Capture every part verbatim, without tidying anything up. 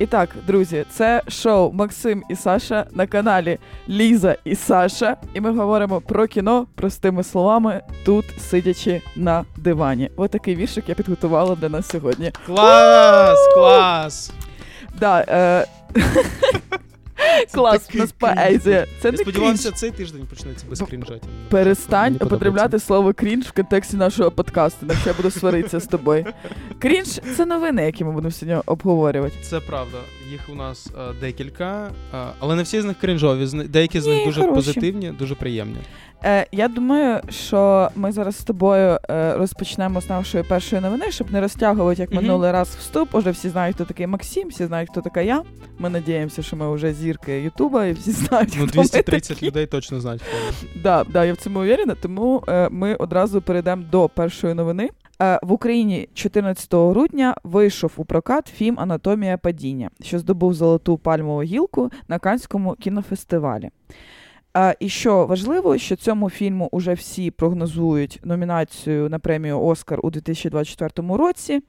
І так, друзі, це шоу Максим і Саша на каналі Ліза і Саша. І ми говоримо про кіно простими словами, тут сидячи на дивані. Ось такий віршик я підготувала для нас сьогодні. Клас! Клас! Да, е... клас, у нас поезія. Я сподівався, цей тиждень почнеться без крінжа. Перестань употребляти слово крінж в контексті нашого подкасту, навіть я буду сваритися з тобою. Крінж – це новини, які ми будемо сьогодні обговорювати. Це правда, їх у нас а, декілька, а, але не всі з них крінжові, деякі з них Ні, дуже хороші. Позитивні, дуже приємні. Е, я думаю, що ми зараз з тобою е, розпочнемо з нашої першої новини, щоб не розтягувати, як mm-hmm. минулий раз вступ. Уже всі знають, хто такий Максим, всі знають, хто така я. Ми надіємося, що ми вже зірки Ютуба, і всі знають, ну, хто ми такі. Ну, двісті тридцять людей точно знають. Так, да, я в цьому уверена, тому е, ми одразу перейдемо до першої новини. В Україні чотирнадцятого грудня вийшов у прокат фільм «Анатомія падіння», що здобув золоту пальмову гілку на Канському кінофестивалі. І що важливо, що цьому фільму уже всі прогнозують номінацію на премію «Оскар» у дві тисячі двадцять четвертому році.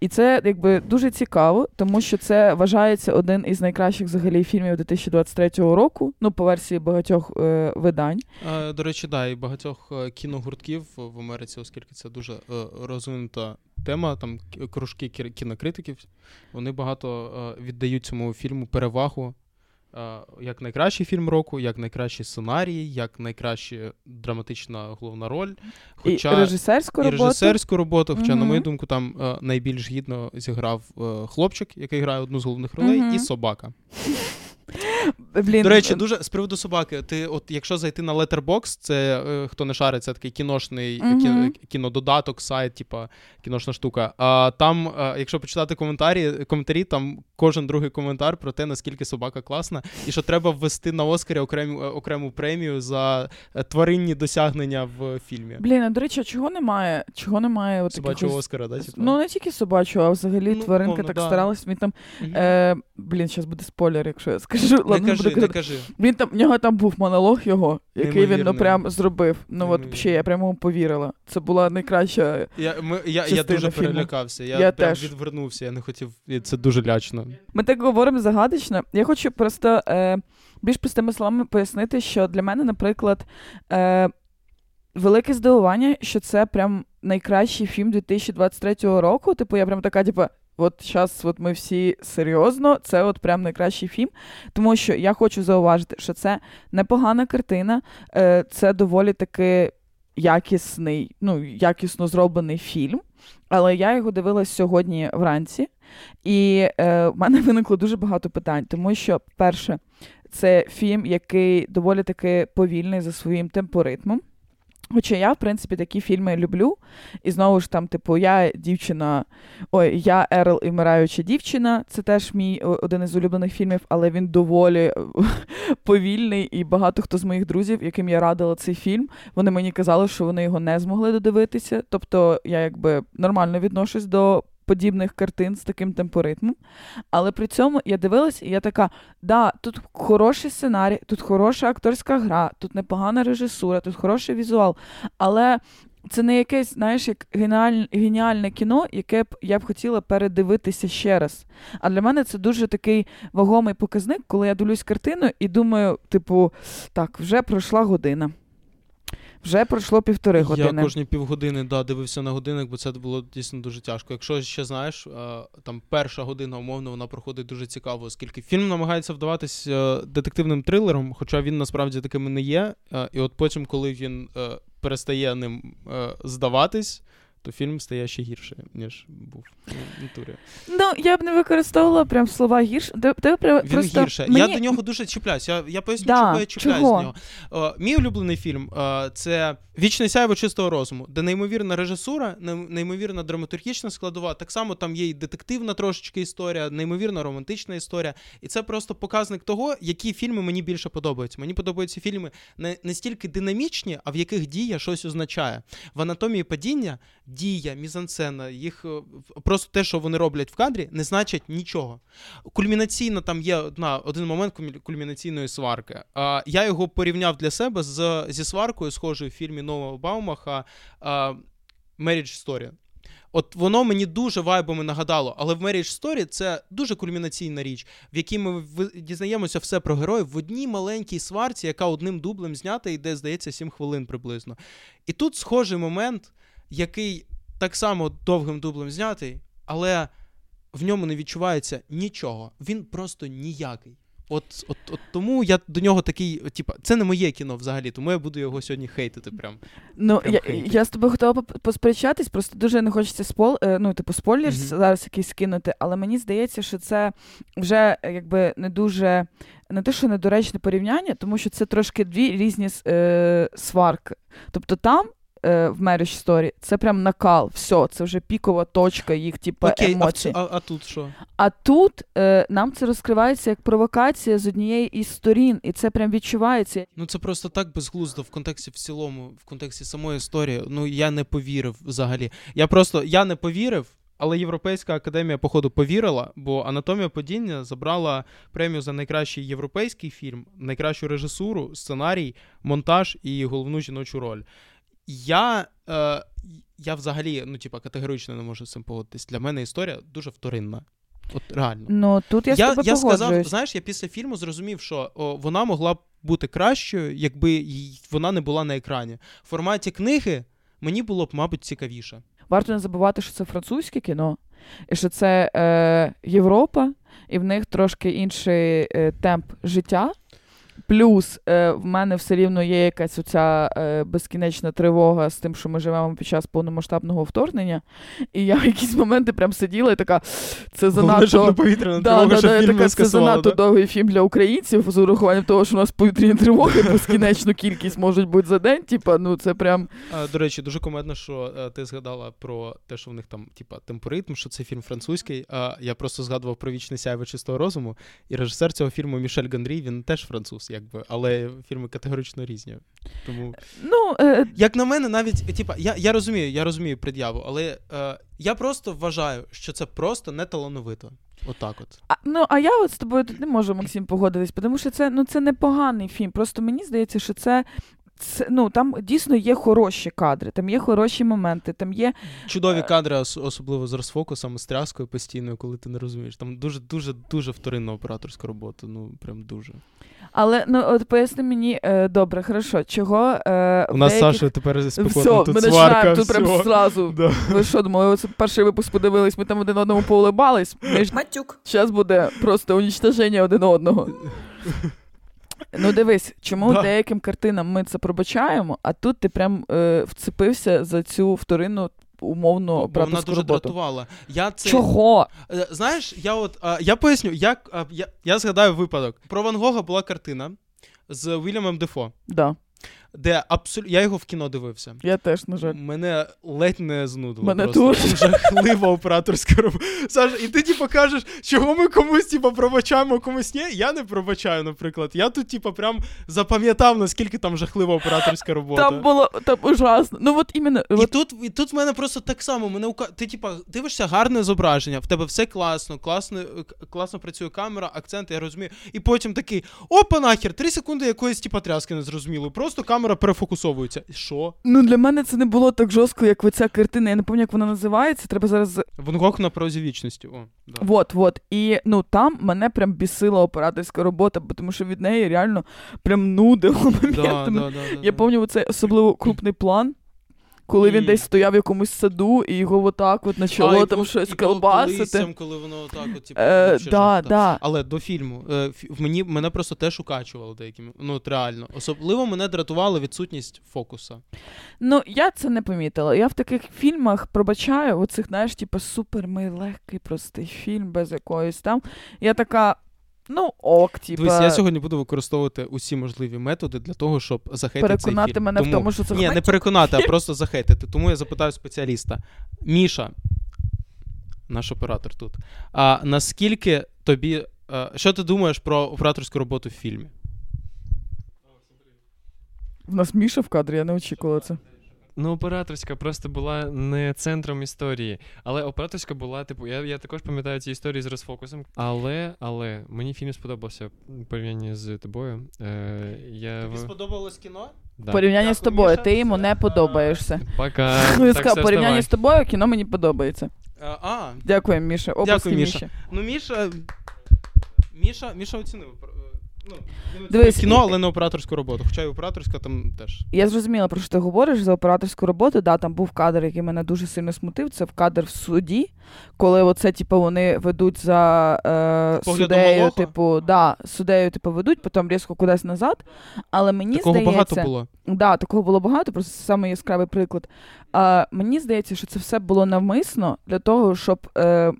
І це якби дуже цікаво, тому що це вважається один із найкращих взагалі фільмів дві тисячі двадцять третього року, ну по версії багатьох е, видань. Е, до речі, да, і багатьох кіногуртків в Америці, оскільки це дуже е, розвинута тема, там кружки кінокритиків, вони багато е, віддають цьому фільму перевагу е, як найкращий фільм року, як найкращий сценарій, як найкраща драматична головна роль, хоча і режисерську і роботу. режисерську роботу, хоча, mm-hmm. на мою думку, там е, найбільш гідно зіграв е, хлопчик, який грає одну з головних ролей, mm-hmm. і собака. Блін. До речі, дуже з приводу собаки, ти от якщо зайти на Letterboxd, це е, хто не шарить, це такий кіношний uh-huh. кі, кінододаток, сайт, типа кіношна штука. А там, е, якщо почитати коментарі, коментарі, там кожен другий коментар про те, наскільки собака класна, і що треба ввести на Оскарі окрему окрему премію за тваринні досягнення в фільмі. Блін, а до речі, чого немає? Чого немає от собачого якось... Оскара, да, типу? Ну не тільки собачого, а взагалі ну, тваринка повно, так да. старалась. Мені там uh-huh. е, блін, зараз буде спойлер, якщо я скажу. Ладно, не кажи, не кажи. Він там, в нього там був монолог його, який Немовірний. він ну, прям зробив. Ну Немовірний. От ще я прямо повірила. Це була найкраща я, ми, я, я дуже фільму. перелякався, я, я прям теж. відвернувся, я не хотів, це дуже лячно. Ми так говоримо загадочно. Я хочу просто е, більш простими словами пояснити, що для мене, наприклад, е, велике здивування, що це прям найкращий фільм дві тисячі двадцять третього року. Типу, я прям така, типу, от зараз от ми всі серйозно, це от прям найкращий фільм, тому що я хочу зауважити, що це непогана картина, це доволі таки якісний, ну, якісно зроблений фільм, але я його дивилась сьогодні вранці, і е, в мене виникло дуже багато питань, тому що, перше, це фільм, який доволі таки повільний за своїм темпоритмом. Хоча я, в принципі, такі фільми люблю. І знову ж там, типу, я дівчина... Ой, я Ерл і вмираюча дівчина. Це теж мій один із улюблених фільмів, але він доволі повільний. І багато хто з моїх друзів, яким я радила цей фільм, вони мені казали, що вони його не змогли додивитися. Тобто я, якби, нормально відношусь до подібних картин з таким темпоритмом. Але при цьому я дивилась, і я така, да, тут хороший сценарій, тут хороша акторська гра, тут непогана режисура, тут хороший візуал. Але це не якесь, знаєш, як геніаль... геніальне кіно, яке б я б хотіла передивитися ще раз. А для мене це дуже такий вагомий показник, коли я дивлюсь картину і думаю, типу, так, вже пройшла година. Вже пройшло півтори години. Я кожні півгодини да, дивився на годинник, бо це було дійсно дуже тяжко. Якщо ще, знаєш, там перша година, умовно, вона проходить дуже цікаво, оскільки фільм намагається вдаватись детективним трилером, хоча він насправді таким і не є. І от потім, коли він перестає ним здаватись, то фільм стає ще гірше, ніж був в натурі. Ну, я б не використовувала прям слова гірше. Ти, ти, Він гірше. Мені... Я до нього дуже чіпляюсь. Я, я поясню, да. чому я чіпляюсь до нього. О, мій улюблений фільм – це «Вічний сяйво чистого розуму», де неймовірна режисура, неймовірна драматургічна складова. Так само там є і детективна трошечки історія, неймовірна романтична історія. І це просто показник того, які фільми мені більше подобаються. Мені подобаються фільми не, не стільки динамічні, а в яких дія щось означає. В «Анатомії падіння» дія, мізансцена, їх просто те, що вони роблять в кадрі, не значить нічого. Кульмінаційно там є одна, один момент кульмінаційної сварки. А, я його порівняв для себе з, зі сваркою, схожою в фільмі Ноа Баумаха «Marriage Story». От воно мені дуже вайбами нагадало, але в Marriage Story це дуже кульмінаційна річ, в якій ми дізнаємося все про героїв в одній маленькій сварці, яка одним дублем знята і де, здається, сім хвилин приблизно. І тут схожий момент, який так само довгим дублем знятий, але в ньому не відчувається нічого. Він просто ніякий. От, от, от тому я до нього такий, типа, це не моє кіно взагалі, тому я буду його сьогодні хейтити прям. Ну, прям я, я з тобою хотіла посперечатись, просто дуже не хочеться спол, ну, типу, спойлер mm-hmm. зараз якийсь кинути, але мені здається, що це вже, якби, не дуже, не те, що недоречне порівняння, тому що це трошки дві різні е, сварки. Тобто там в Marriage Story це прям накал, все, це вже пікова точка їх, типу, емоцій. А, а тут що? А тут е, нам це розкривається як провокація з однієї із сторін, і це прям відчувається. Ну це просто так безглуздо в контексті в цілому, в контексті самої історії. Ну я не повірив взагалі. Я просто, я не повірив, але Європейська академія, походу, повірила, бо «Анатомія падіння» забрала премію за найкращий європейський фільм, найкращу режисуру, сценарій, монтаж і головну жіночу роль. Я, е, я взагалі, ну, типа, категорично не можу з цим погодитись. Для мене історія дуже вторинна. От реально. Ну, тут я з тобою погоджуюсь. Я сказав, знаєш, я після фільму зрозумів, що о, вона могла б бути кращою, якби вона не була на екрані. В форматі книги мені було б, мабуть, цікавіше. Варто не забувати, що це французьке кіно, і що це е, Європа, і в них трошки інший е, темп життя. Плюс е, в мене все рівно є якась оця е, безкінечна тривога з тим, що ми живемо під час повномасштабного вторгнення. І я в якісь моменти прям сиділа і така, це занадто... Да, да, да, да, я така, це занадто да? довгий фільм для українців, з урахуванням того, що у нас повітряні тривоги безкінечну кількість можуть бути за день. Типа, ну це прям... А, до речі, дуже комедно, що а, ти згадала про те, що в них там, типа, темпоритм, що це фільм французький. А я просто згадував про «Вічний сяйво чистого розуму». І режисер цього фільму Мішель Гондрі, він теж француз. Якби, але фільми категорично різні. Тому... Ну, е... Як на мене, навіть, типа, я, я розумію, я розумію пред'яву, але е, я просто вважаю, що це просто неталановито. Отак от. А, ну, а я от з тобою тут не можу, Максим, погодитись, тому що це, ну, це не поганий фільм, просто мені здається, що це, це, ну, там дійсно є хороші кадри, там є хороші моменти, там є... Чудові кадри, особливо з розфокусом, з тряскою постійною, коли ти не розумієш. Там дуже-дуже-дуже вторинна операторська робота, ну, прям дуже. Але, ну, от поясни мені, е, добре, хорошо, чого... Е, у нас деяких... Саша тепер спокійно, тут сварка, все. Все, ми починаємо, тут прямо зразу. Да. Ви що, думали, перший випуск подивились, ми там один одному поулибались. Матюк. Зараз буде просто унічтоження один одного. Ну дивись, чому да. деяким картинам ми це пробачаємо, а тут ти прям е, вцепився за цю вторинну умовну операторську роботу. Вона дуже дратувала. Я це... Чого? Знаєш, я от а, я поясню, як а, я, я згадаю випадок. Про Ван Гога була картина з Вільямом Дефо. Да. Де абсолютно я його в кіно дивився. Я теж, на жаль. Мене ледь не знудило. Мене дуже жахлива операторська робота. Саша, і ти типу кажеш, чого ми комусь типу пробачаємо, комусь ні? Я не пробачаю, наприклад. Я тут типу прям запам'ятав, наскільки там жахлива операторська робота. Там було там ужасно. Ну от іменно. І от... тут і тут в мене просто так само, мене ука... ти типу дивишся гарне зображення, в тебе все класно, класно, класно працює камера, акценти, я розумію. І потім такий: "Опа, нахер, три секунди якоїсь типу тряски не зрозуміло. Просто камера перефокусовується. І що? Ну, для мене це не було так жорстко, як оця картина. Я не пам'ятаю, як вона називається. Треба зараз... Ван Гог на прозі вічності. О, да. Вот, вот. І, ну, там мене прям бісила операторська робота, тому що від неї реально прям нудило моментами. Да, да, да, да, я пам'ятаю, це особливо крупний план, коли і... він десь стояв в якомусь саду, і його отак от почало а, там і щось і колбасити. Колисям, коли воно отак от, типу, е, да, да. Але до фільму. Е, мені, мене просто теж укачувало деякими. Ну, от реально. Особливо мене дратувала відсутність фокуса. Ну, я це не помітила. Я в таких фільмах пробачаю, оцих, знаєш, типу, супер ми легкий, простий фільм, без якоїсь там. Я така... Ну, ок, типа. Дивись, я сьогодні буду використовувати усі можливі методи для того, щоб захейтити цей фільм. Переконати мене тому... в тому, що це... Ні, не переконати, а просто захейтити. Тому я запитаю спеціаліста. Міша, наш оператор тут, а наскільки тобі... А, що ти думаєш про операторську роботу в фільмі? У нас Міша в кадрі, я не очікувала це. Ну, операторська просто була не центром історії, але операторська була, типу, я, я також пам'ятаю ці історії з розфокусом, але, але, мені фільм сподобався в порівнянні з тобою. Е, я... Тобі сподобалось кіно? Да. В порівнянні з тобою, ти йому не подобаєшся. Пока. Ну, я сказав, в порівнянні з тобою кіно мені подобається. А, дякую, Міша. Обов'язки Міша. Ну, Міша... Міша, Міша оцінив. Ну, дивись, кіно, але не операторську роботу. Хоча й операторська там теж. Я зрозуміла, про що ти говориш, за операторську роботу. Да, там був кадр, який мене дуже сильно смутив. Це в кадр в суді, коли оце, типу, вони ведуть за е, суддею, типу, да, суддею, типу, ведуть, потім різко кудись назад. Але мені такого здається... Такого багато було. Да, такого було багато, просто саме яскравий приклад. Е, мені здається, що це все було навмисно для того, щоб... Е,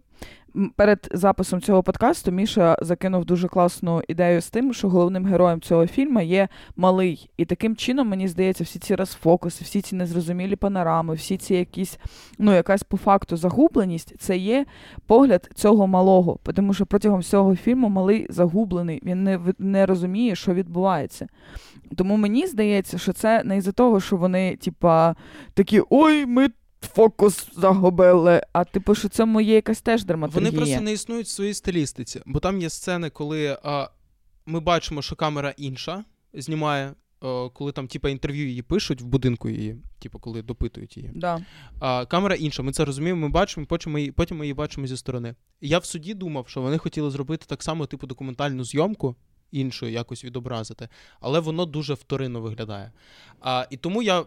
перед записом цього подкасту Міша закинув дуже класну ідею з тим, що головним героєм цього фільму є малий. І таким чином, мені здається, всі ці розфокуси, всі ці незрозумілі панорами, всі ці якісь, ну, якась по факту загубленість, це є погляд цього малого. Тому що протягом всього фільму малий загублений, він не, не розуміє, що відбувається. Тому мені здається, що це не із-за того, що вони, типа, такі, ой, ми фокус загубили, а типу, що це моє якась теж драматургія. Вони просто не існують в своїй стилістиці, бо там є сцени, коли а, ми бачимо, що камера інша знімає, а, коли там типу, інтерв'ю її пишуть в будинку її, типу, коли допитують її. Да. А, камера інша, ми це розуміємо, ми бачимо, потім ми, потім ми її бачимо зі сторони. Я в суді думав, що вони хотіли зробити так само типу документальну зйомку, іншою якось відобразити, але воно дуже вторинно виглядає. А, і тому я...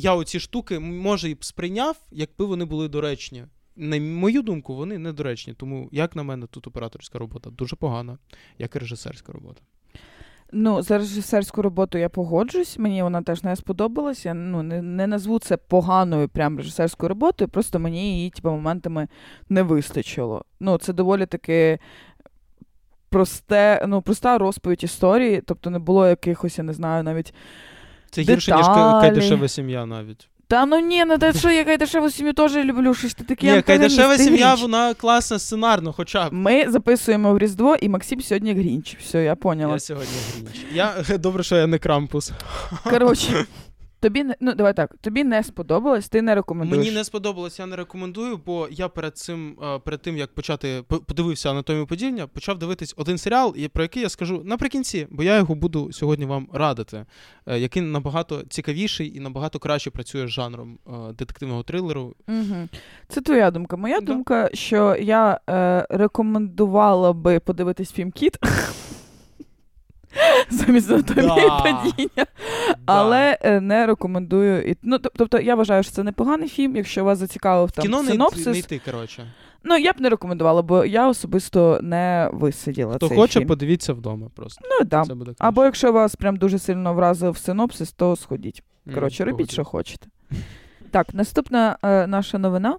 Я оці штуки, може, і сприйняв, якби вони були доречні. На мою думку, вони недоречні. Тому, як на мене, тут операторська робота дуже погана, як і режисерська робота. Ну, за режисерську роботу я погоджусь. Мені вона теж не сподобалась. Я ну, не, не назву це поганою прям режисерською роботою, просто мені її типу, моментами не вистачило. Ну, це доволі таки... Просте, ну, проста розповідь історії. Тобто не було якихось, я не знаю, навіть... Це гірше, ніж Кайдашева сім'я навіть. Та ну ні, ну та що, я Кайдашеву сім'ю теж люблю, що ж ти таке антагоніст. Ні, Кайдашева сім'я, вона класна сценарно, хоча б. Ми записуємо в Різдво, і Максим сьогодні Грінч. Все, я поняла. Я сьогодні Грінч. Я, добре, що я не Крампус. Коротше, тобі, ну давай так, тобі не сподобалось, ти не рекомендуєш. Мені не сподобалось, я не рекомендую, бо я перед цим, перед тим, як почати, подивився «Анатомію падіння», почав дивитись один серіал, про який я скажу наприкінці, бо я його буду сьогодні вам радити, який набагато цікавіший і набагато краще працює з жанром детективного трилеру. Угу. Це твоя думка. Моя да. думка, що я е, рекомендувала би подивитись фільм «Кіт». Замість «Анатомії падіння». Да. Але да. не рекомендую. Ну, тобто, я вважаю, що це непоганий фільм, якщо вас зацікавив там кіно синопсис. Кіно не йти, коротше. Ну, я б не рекомендувала, бо я особисто не висиділа Хто цей хоче, фільм. Хто хоче, подивіться вдома просто. Ну, так. Да. Або якщо вас прям дуже сильно вразив синопсис, то сходіть. Коротше, робіть, погоді. Що хочете. Так, наступна е, наша новина.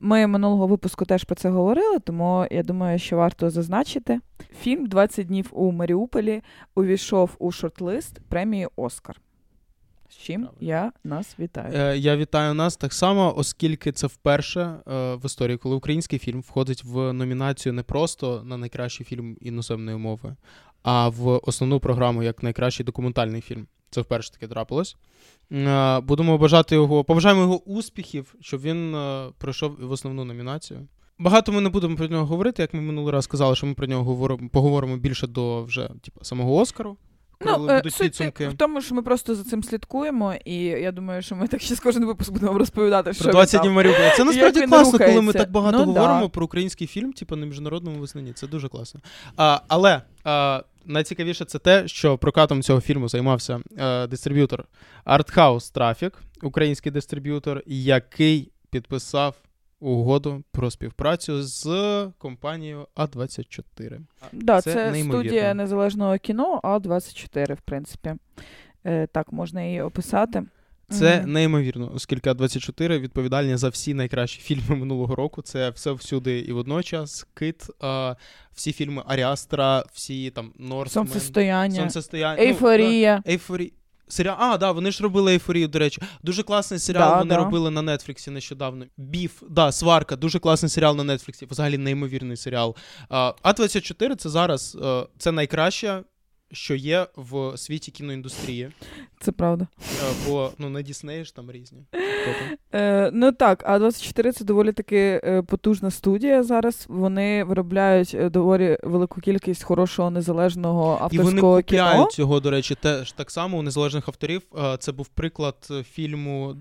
Ми минулого випуску теж про це говорили, тому я думаю, що варто зазначити. Фільм «двадцять днів у Маріуполі» увійшов у шорт-лист премії «Оскар». З чим я нас вітаю. Я вітаю нас так само, оскільки це вперше в історії, коли український фільм входить в номінацію не просто на найкращий фільм іноземної мови, а в основну програму як найкращий документальний фільм. Це вперше таке трапилось. Будемо бажати його, побажаємо його успіхів, щоб він пройшов в основну номінацію. Багато ми не будемо про нього говорити, як ми минулий раз казали, що ми про нього говоримо, поговоримо більше до вже типу, самого Оскару. Ну, суть в тому, що ми просто за цим слідкуємо, і я думаю, що ми так ще з кожен випуск будемо розповідати, що про двадцять днів Маріуполя. Це насправді класно, рухається. Коли ми так багато ну, говоримо да. про український фільм, типу на міжнародному визнанні. Це дуже класно. А, але а, найцікавіше це те, що прокатом цього фільму займався а, дистриб'ютор Art House Traffic, український дистриб'ютор, який підписав угоду про співпрацю з компанією а двадцять чотири. Да, це це студія незалежного кіно а двадцять чотири, в принципі. Е, так можна її описати. Це mm-hmm. неймовірно, оскільки а двадцять чотири відповідальні за всі найкращі фільми минулого року. Це «Все всюди і водночас», «Кит», е, всі фільми Аріастра, всі там «Норсмен», «Сонцестояння», «Ейфорія». Ну, ейфорі... Серіал, а, да, вони ж робили «Ейфорію», до речі. Дуже класний серіал да, вони да. робили на Netflix нещодавно. Біф, да, «Сварка», дуже класний серіал на Netflix, взагалі неймовірний серіал. а двадцять чотири це зараз, це найкраща що є в світі кіноіндустрії. Це правда. Бо, ну, на Діснеї ж там різні. Е, ну так, а а двадцять чотири це доволі таки потужна студія зараз. Вони виробляють доволі велику кількість хорошого незалежного авторського кіно. І вони купляють кіно. Цього, до речі, теж так само у незалежних авторів. Це був приклад фільму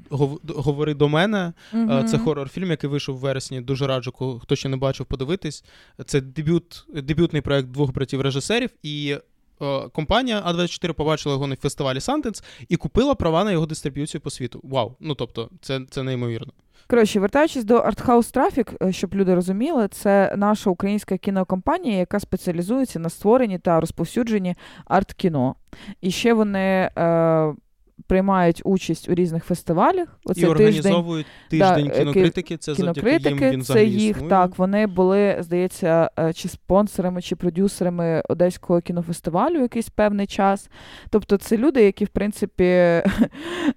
«Говори до мене». Угу. Це хорор-фільм, який вийшов в вересні. Дуже раджу, хто ще не бачив, подивитись. Це дебют, дебютний проєкт двох братів-режисерів. І компанія а двадцять чотири побачила його на фестивалі Sundance і купила права на його дистриб'юцію по світу. Вау! Ну, тобто, це, це неймовірно. Коротше, вертаючись до Art House Traffic, щоб люди розуміли, це наша українська кінокомпанія, яка спеціалізується на створенні та розповсюдженні арт-кіно. І ще вони... Е- приймають участь у різних фестивалях. Оце і організовують тиждень, тиждень да, кінокритики. Це кінокритики, завдяки їм він це їх, так. Вони були, здається, чи спонсорами, чи продюсерами Одеського кінофестивалю якийсь певний час. Тобто це люди, які, в принципі,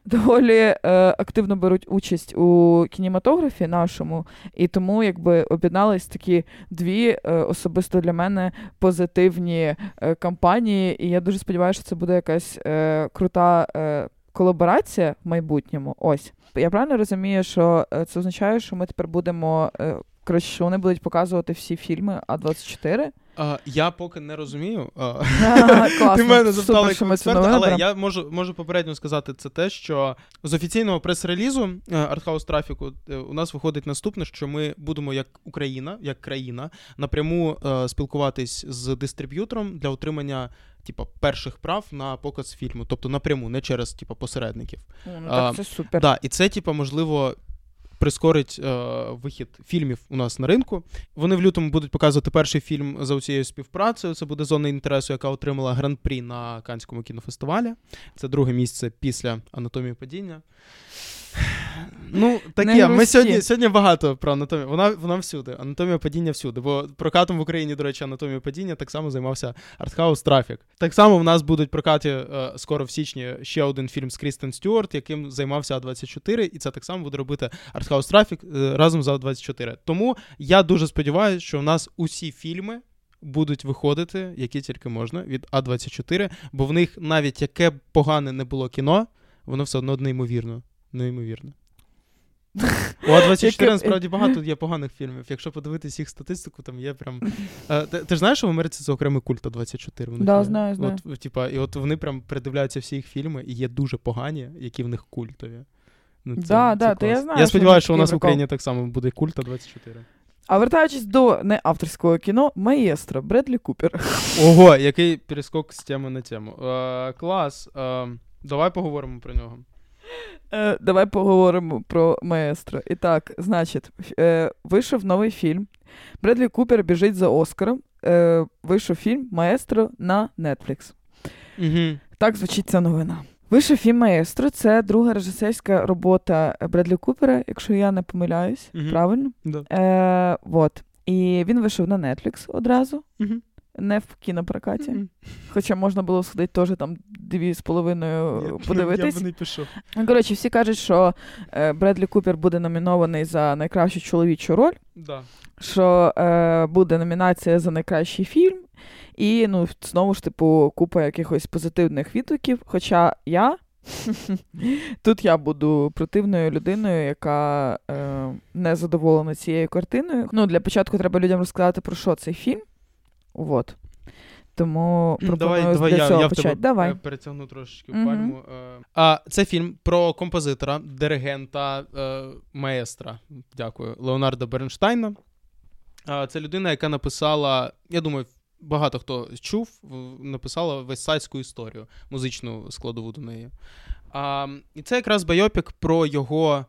доволі активно беруть участь у кінематографі нашому. І тому, якби, об'єднались такі дві особисто для мене позитивні кампанії. І я дуже сподіваюся, що це буде якась крута колаборація в майбутньому. Ось. Я правильно розумію, що це означає, що ми тепер будемо, коротше, що вони будуть показувати всі фільми а двадцять чотири? А, я поки не розумію. Ти мене запитала як експерт, але я можу, можу попередньо сказати це те, що з офіційного прес-релізу Art House Traffic у нас виходить наступне, що ми будемо як Україна, як країна, напряму е, спілкуватись з дистриб'ютором для отримання типа перших прав на показ фільму, тобто напряму, не через типа посередників. Ну, так, а, це супер. Да, і це типа можливо прискорить е, вихід фільмів у нас на ринку. Вони в лютому будуть показувати перший фільм за цією співпрацею. Це буде «Зона інтересу», яка отримала гран-прі на Канському кінофестивалі. Це друге місце після «Анатомії падіння». Ну, таке. Ми сьогодні, сьогодні багато про анатомію. Вона, вона всюди. Анатомія падіння всюди. Бо прокатом в Україні, до речі, анатомія падіння так само займався Art House Traffic. Так само в нас будуть прокати скоро в січні ще один фільм з Крістен Стюарт, яким займався а двадцять чотири, і це так само буде робити Art House Traffic разом з а двадцять чотири. Тому я дуже сподіваюся, що в нас усі фільми будуть виходити, які тільки можна, від а двадцять чотири, бо в них навіть яке б погане не було кіно, воно все одно неймовірно. Неймовірно. У а двадцять чотири насправді багато є поганих фільмів. Якщо подивитись їх статистику, там є прям... Ти, ти ж знаєш, що в Америці це окремий культ а двадцять чотири? Да, знаю, знаю. От, типа, і от вони прям передивляються всі їх фільми, і є дуже погані, які в них культові. Ну, це, да, це да, то я знаю. Я сподіваюся, що у нас в Україні так само буде культ а двадцять чотири. А вертаючись до неавторського кіно, «Маестро» Бредлі Купер. Ого, який перескок з теми на тему. Е, клас. Е, давай поговоримо про нього. Давай поговоримо про «Маестро». І так, значить, вийшов новий фільм. Бредлі Купер біжить за Оскаром. Вийшов фільм «Маестро» на Netflix. Угу. Так звучить ця новина. Вийшов фільм «Маестро». Це друга режисерська робота Бредлі Купера, якщо я не помиляюсь. Угу. Правильно? Да. Е, вот. І він вийшов на Netflix одразу. Угу. Не в кінопрокаті. Mm-hmm. Хоча можна було сходити теж там дві з половиною подивитись. Я б не пішов. Коротше, всі кажуть, що е, Бредлі Купер буде номінований за найкращу чоловічу роль, да. Що е, буде номінація за найкращий фільм. І, ну, знову ж, типу, купа якихось позитивних відгуків. Хоча я... Тут я буду противною людиною, яка е, не задоволена цією картиною. Ну, для початку треба людям розказати, про що цей фільм. Вот. Тому пропоную давай, для цього почати. Давай, я перетягну трошечки в пальму. Uh-huh. А, це фільм про композитора, диригента, маестра, дякую, Леонарда Бернштайна. А, це людина, яка написала, я думаю, багато хто чув, написала «Вестсайдську історію», музичну складову до неї. А, і це якраз байопік про його...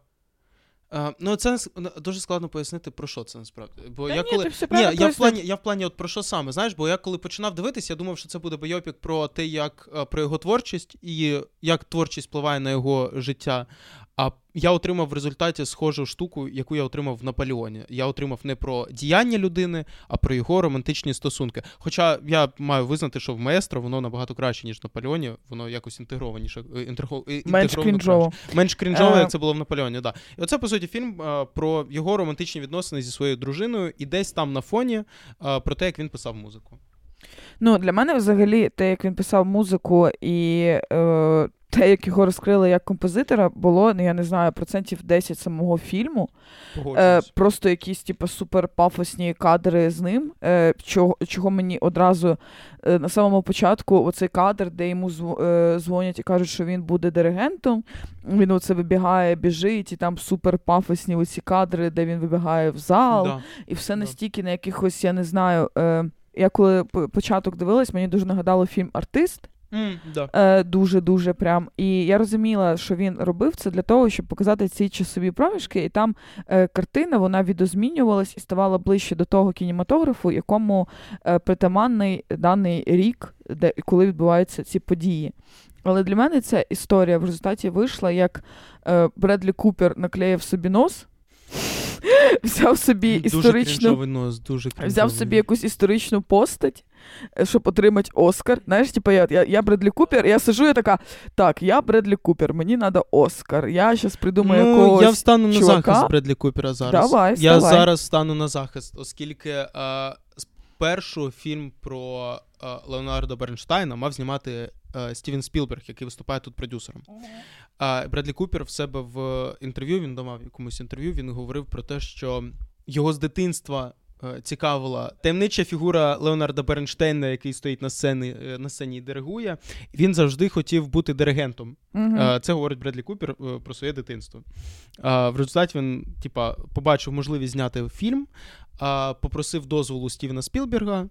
Uh, ну, це дуже складно пояснити, про що це насправді. Бо Та я ні, коли... ні я, в плані, я в плані от про що саме, знаєш, бо я коли починав дивитись, я думав, що це буде байопік про те, як про його творчість і як творчість впливає на його життя. А я отримав в результаті схожу штуку, яку я отримав в «Наполеоні». Я отримав не про діяння людини, а про його романтичні стосунки. Хоча я маю визнати, що в «Маестро» воно набагато краще, ніж в «Наполеоні». Воно якось інтегрованіше. Інтегров... Менш крінжово. Менш крінжово, як це було в «Наполеоні», так. І оце, по суті, фільм про його романтичні відносини зі своєю дружиною і десь там на фоні про те, як він писав музику. Ну, для мене взагалі те, як він писав музику і е, те, як його розкрили як композитора, було, ну, я не знаю, процентів десять самого фільму. Е, просто якісь, типу, суперпафосні кадри з ним, е, чого, чого мені одразу е, на самому початку оцей кадр, де йому зв, е, дзвонять і кажуть, що він буде диригентом, він оце вибігає, біжить, і там суперпафосні оці кадри, де він вибігає в зал, да. І все настільки на якихось, я не знаю... Е, Я коли початок дивилась, мені дуже нагадало фільм «Артист». Mm, да. е, дуже-дуже прям. І я розуміла, що він робив це для того, щоб показати ці часові проміжки. І там е, картина, вона відозмінювалась і ставала ближче до того кінематографу, якому е, притаманний даний рік, де, коли відбуваються ці події. Але для мене ця історія в результаті вийшла, як е, Бредлі Купер наклеїв собі нос, взяв собі історичну нос, взяв собі якусь історичну постать, щоб отримати Оскар. Знаєш, типу, я, я, я Бредлі Купер, я сижу, я така, так, я Бредлі Купер, мені треба Оскар. Я зараз придумаю ну, якогось я встану чувака. На захист Бредлі Купера зараз. Давай, вставай. Я зараз встану на захист, оскільки е, спершу фільм про е, Леонарда Бернштайна мав знімати е, Стівен Спілберг, який виступає тут продюсером. А Бредлі Купер в себе в інтерв'ю, він давав якомусь інтерв'ю, він говорив про те, що його з дитинства цікавила таємнича фігура Леонарда Бернштейна, який стоїть на сцені, на сцені і диригує. Він завжди хотів бути диригентом. Uh-huh. Це говорить Бредлі Купер про своє дитинство. В результаті він, типа, побачив можливість зняти фільм, попросив дозволу Стівена Спілберга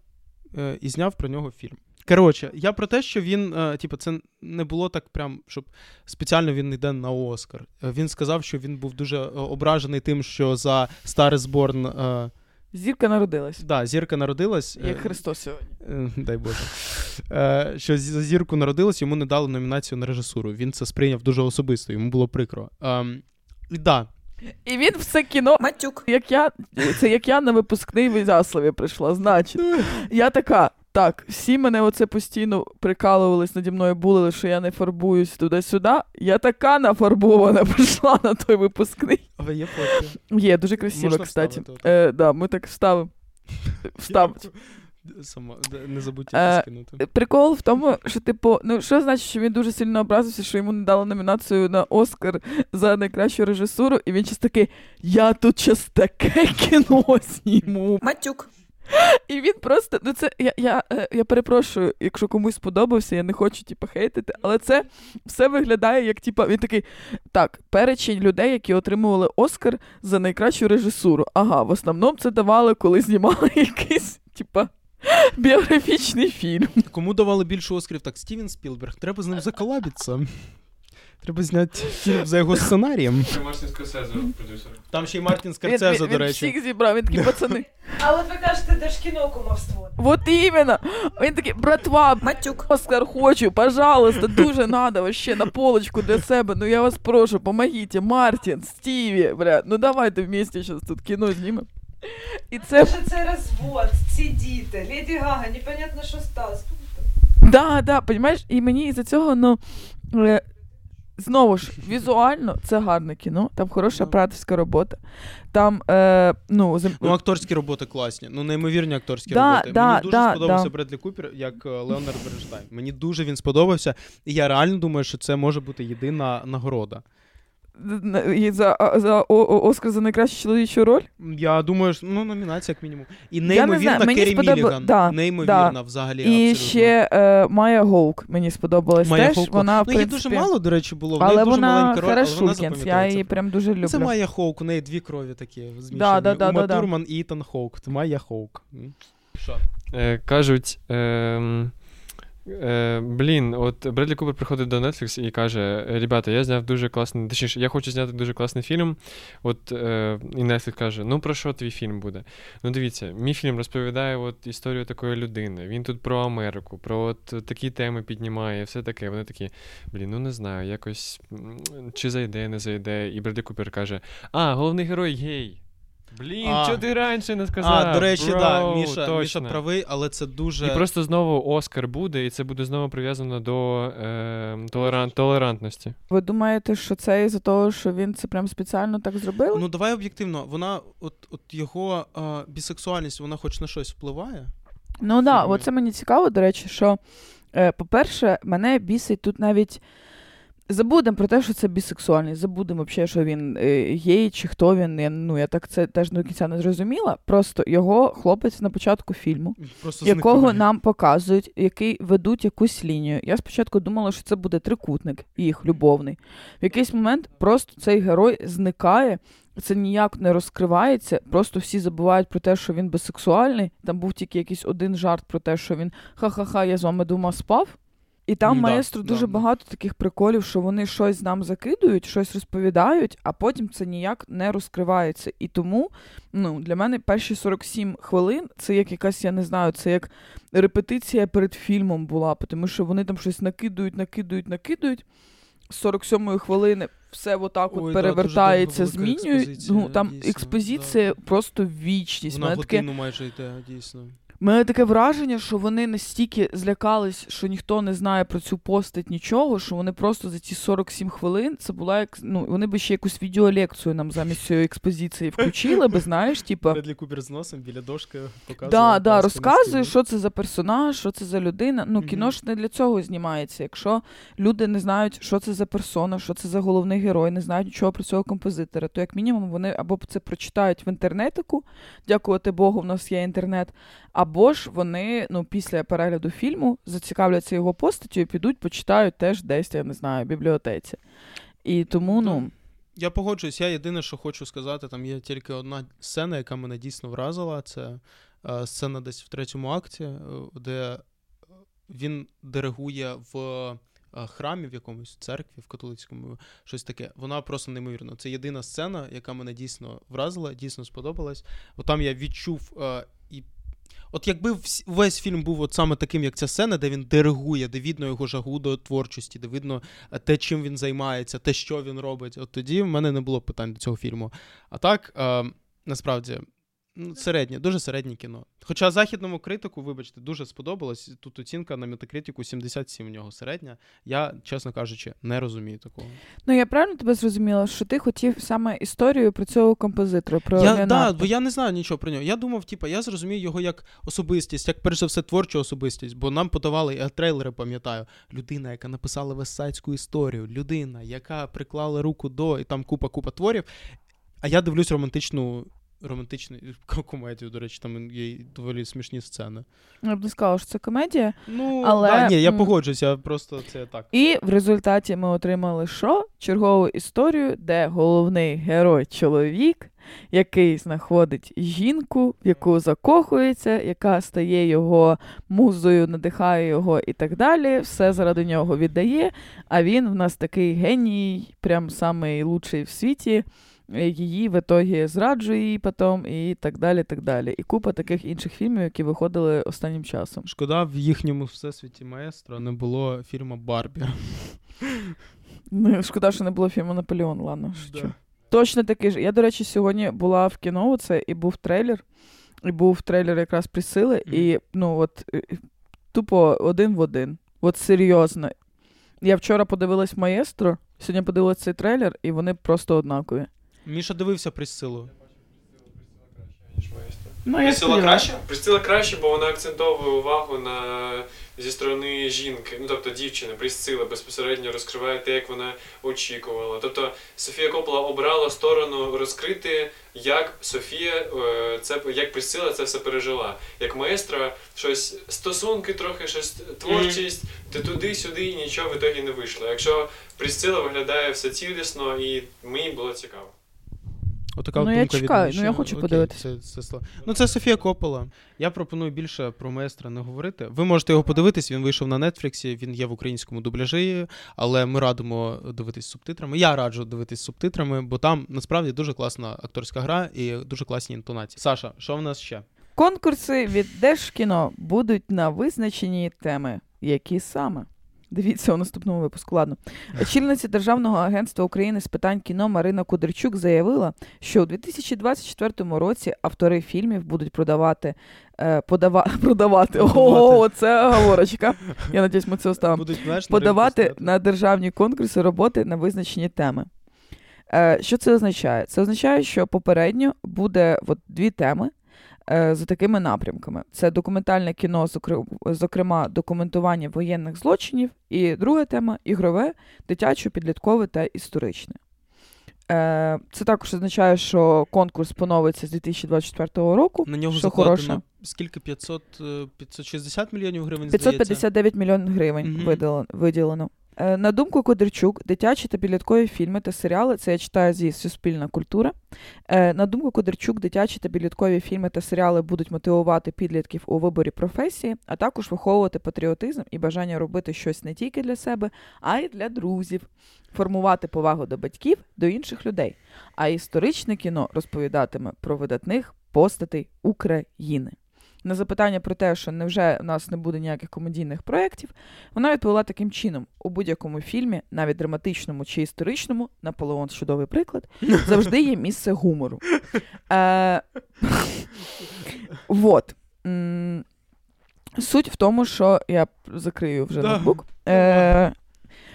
і зняв про нього фільм. Коротше, я про те, що він, е, типу, це не було так прям, щоб спеціально він йде на Оскар. Він сказав, що він був дуже ображений тим, що за Star is Born... Е, зірка народилась. Так, да, зірка народилась. Як Христос сьогодні. Е, дай Боже. Е, що за зірку народилась, йому не дали номінацію на режисуру. Він це сприйняв дуже особисто, йому було прикро. Е, і да. І він все кіно, матюк. Як я, це як я на випускний в Ізяславі прийшла, значить. Я така... Так, всі мене оце постійно прикалувались, наді мною булили, що я не фарбуюсь туди-сюди. Я така нафарбована прийшла на той випускний. Але є фото. Є, дуже красиво, можна кстати. Е, да, ми так вставимо. Вставить. Сама, не забудь їх скинути. Прикол в тому, що, типу, ну, що значить, що він дуже сильно образився, що йому не дали номінацію на Оскар за найкращу режисуру, і він щось такий, я тут щось таке кіно зніму. Матюк. І він просто, ну це, я, я, я перепрошую, якщо комусь сподобався, я не хочу, типу, хейтити, але це все виглядає, як, типу, він такий, так, перечень людей, які отримували Оскар за найкращу режисуру. Ага, в основному це давали, коли знімали якийсь, типу, біографічний фільм. Кому давали більше Оскарів? Так, Стівен Спілберг, треба з ним заколабитися. Треба зняти фільм за його сценарієм. Ще Мартін Скорсезе продюсер. Там ще й Мартін Скорсезе, до речі. Він всіх зібрав, він такі, пацани. А от ви кажете, держкіно кумовство. Вот іменно. Він такий, братва, матюк. Оскар хочу, пожалуйста, дуже надо, вообще, на полочку для себе. Ну я вас прошу, помогите, Мартін, Стіві, бля, ну давайте вместе зараз тут кіно знімемо. І це... Це, це розвод, ці діти, Леді Гага, непонятно, що сталося. Да, да, понимаєш, і мені із-за цього, ну... Знову ж, візуально це гарне кіно, там хороша операторська робота, там, е, ну... Зам... Ну, акторські роботи класні, ну, неймовірні акторські да, роботи. Да, мені дуже да, сподобався да. Бредлі Купер, як Леонард Бернштайн. Мені дуже він сподобався, і я реально думаю, що це може бути єдина нагорода. І за, за о, Оскар за найкращу чоловічу роль? Я думаю, що, ну, номінація, як мінімум. І неймовірна Керрі сподоб... Міліган. Да, неймовірна да. Взагалі. І абсолютно. Ще е, Майя Хоук мені сподобалась Майя теж. Вона, ну, принципі... її дуже мало, до речі, було. Але в неї дуже маленька роль, але вона запам'ятала. Я її прям дуже люблю. Це Майя Хоук, у неї дві крові такі змішані. Да, да, да, Ума да, Турман да. І Ітан Хоук. Це Майя Хоук. Що? Е, кажуть... Е... Е, блін, от Бредлі Купер приходить до Netflix і каже: «Ребята, я зняв дуже класний, точніше, я хочу зняти дуже класний фільм». От е, і Netflix каже: «Ну про що твій фільм буде?» Ну дивіться, мій фільм розповідає от історію такої людини. Він тут про Америку, про от такі теми піднімає, все таке. Вони такі: «Блін, ну не знаю, якось чи зайде, не зайде». І Бредлі Купер каже: «А, головний герой гей». Блін, а, чого ти раніше не сказав? А, до речі, так, да, Міша, Міша правий, але це дуже... І просто знову Оскар буде, і це буде знову прив'язано до е, толерант, толерантності. Ви думаєте, що це із-за того, що він це прям спеціально так зробив? Ну, давай об'єктивно. Вона, от, от його е, бісексуальність, вона хоч на щось впливає? Ну да, mm-hmm. Оце мені цікаво, до речі, що, по-перше, мене бісить тут навіть... Забудемо про те, що це бісексуальний, забудемо взагалі, що він гей чи хто він, я, ну я так це теж до кінця не зрозуміла, просто його хлопець на початку фільму, просто якого зникає. Нам показують, який ведуть якусь лінію. Я спочатку думала, що це буде трикутник їх любовний. В якийсь момент просто цей герой зникає, це ніяк не розкривається, просто всі забувають про те, що він бісексуальний, там був тільки якийсь один жарт про те, що він ха-ха-ха, я з вами думав, спав. І там, да, маестро да, дуже да. багато таких приколів, що вони щось нам закидують, щось розповідають, а потім це ніяк не розкривається. І тому, ну, для мене перші сорок сім хвилин, це як якась, я не знаю, це як репетиція перед фільмом була, тому що вони там щось накидують, накидують, накидують. З сорок сьомої хвилини все отак от Ой, перевертається, да, змінюють. Ну, там дійсно, експозиція да. просто вічність. Вона годину таке... майже йде, дійсно. У мене таке враження, що вони настільки злякались, що ніхто не знає про цю постать нічого, що вони просто за ці сорок сім хвилин, це була як, ну, вони би ще якусь відеолекцію нам замість цієї експозиції включили би, знаєш, типу... Бредлі Купер з носом біля дошки показує. Да, да, розказує, що це за персонаж, що це за людина. Ну, кіно ж не для цього знімається. Якщо люди не знають, що це за персона, що це за головний герой, не знають нічого про цього композитора, то як мінімум вони або це прочитають в інтернетику, дякувати Богу, в нас є інтернет, або ж вони, ну, після перегляду фільму зацікавляться його постаттю і підуть, почитають теж десь, я не знаю, в бібліотеці. І тому, ну... Я погоджуюсь. Я єдине, що хочу сказати, там є тільки одна сцена, яка мене дійсно вразила. Це е, сцена десь в третьому акті, де він диригує в храмі в якомусь, церкві, в католицькому, щось таке. Вона просто неймовірна. Це єдина сцена, яка мене дійсно вразила, дійсно сподобалась. От там я відчув... Е, От якби весь фільм був от саме таким, як ця сцена, де він диригує, де видно його жагу до творчості, де видно те, чим він займається, те, що він робить, от тоді в мене не було питань до цього фільму. А так, е, насправді, середнє, дуже середнє кіно. Хоча західному критику, вибачте, дуже сподобалось, тут оцінка на метакритику сімдесят сім у нього середня, я, чесно кажучи, не розумію такого. Ну, я правильно тебе зрозуміла, що ти хотів саме історію про цього композитора, про Леонарда? Так, бо я не знаю нічого про нього. Я думав, типа, я зрозумію його як особистість, як, перш за все, творчу особистість, бо нам подавали трейлери, пам'ятаю, людина, яка написала вестсайдську історію, людина, яка приклала руку до, і там купа-купа творів, а я дивлюсь романтичну Романтичну комедію, до речі, там є доволі смішні сцени. Я б не сказала, що це комедія. Ну, але... да, ні, я погоджуюсь, я просто це так. І в результаті ми отримали що? Чергову історію, де головний герой чоловік, який знаходить жінку, в яку закохується, яка стає його музою, надихає його і так далі, все заради нього віддає, а він в нас такий геній, прям самий лучший в світі, її в ітогі зраджує її потім, і так далі, так далі. І купа таких інших фільмів, які виходили останнім часом. Шкода, в їхньому всесвіті маестро не було фільму «Барбі». Шкода, що не було фільму «Наполеон», ладно, шучу. Да. Точно такий ж. Я, до речі, сьогодні була в кіно, оце, і був трейлер, і був трейлер якраз «Присцилли», mm-hmm. і, ну, от, тупо один в один. От серйозно. Я вчора подивилась «Маестро», сьогодні подивилась цей трейлер, і вони просто однакові. Міша дивився «Присциллу». Ну, «Присцилла» краще? «Присцилла» краще, бо вона акцентовує увагу на... зі сторони жінки, ну, тобто дівчина, Присцилла, безпосередньо розкриває те, як вона очікувала. Тобто Софія Коппола обрала сторону розкрити, як Софія, це, як Присцилла це все пережила. Як маестро, щось стосунки трохи, щось творчість, mm-hmm. ти туди-сюди і нічого в ітогі не вийшло. Якщо Присцилла виглядає все цілісно, і мені було цікаво. Отака ну, я чекаю, ну я хочу подивитися. Це, це... Ну це Софія Коппола. Я пропоную більше про маестро не говорити. Ви можете його подивитись, він вийшов на Netflix, він є в українському дубляжі, але ми радимо дивитись субтитрами. Я раджу дивитись субтитрами, бо там насправді дуже класна акторська гра і дуже класні інтонації. Саша, що в нас ще? Конкурси від Держкіно будуть на визначені теми. Які саме? Дивіться у наступному випуску, ладно. Очільниця Державного агентства України з питань кіно Марина Кудерчук заявила, що у дві тисячі двадцять четвертому році автори фільмів будуть продавати, е, подава, продавати, ого, це говорочка, я надіюсь, ми це оставимо, подавати на державні конкурси роботи на визначені теми. Е, що це означає? Це означає, що попередньо буде от дві теми, за такими напрямками. Це документальне кіно, зокрема документування воєнних злочинів, і друга тема – ігрове, дитяче, підліткове та історичне. Це також означає, що конкурс поновиться з дві тисячі двадцять четвертого року. На нього закладено скільки? п'ятсот, п'ятсот шістдесят мільйонів гривень, здається? п'ятсот п'ятдесят дев'ять мільйонів гривень угу. виділено. На думку Кудерчук, дитячі та підліткові фільми та серіали, це я читаю зі «Суспільна культура», на думку Кудерчук, дитячі та підліткові фільми та серіали будуть мотивувати підлітків у виборі професії, а також виховувати патріотизм і бажання робити щось не тільки для себе, а й для друзів, формувати повагу до батьків, до інших людей. А історичне кіно розповідатиме про видатних постатей України. На запитання про те, що невже в нас не буде ніяких комедійних проєктів, вона відповіла таким чином. У будь-якому фільмі, навіть драматичному чи історичному, Наполеон – чудовий приклад, завжди є місце гумору. Е... Вот. Суть в тому, що... Я закрию вже ноутбук. Е...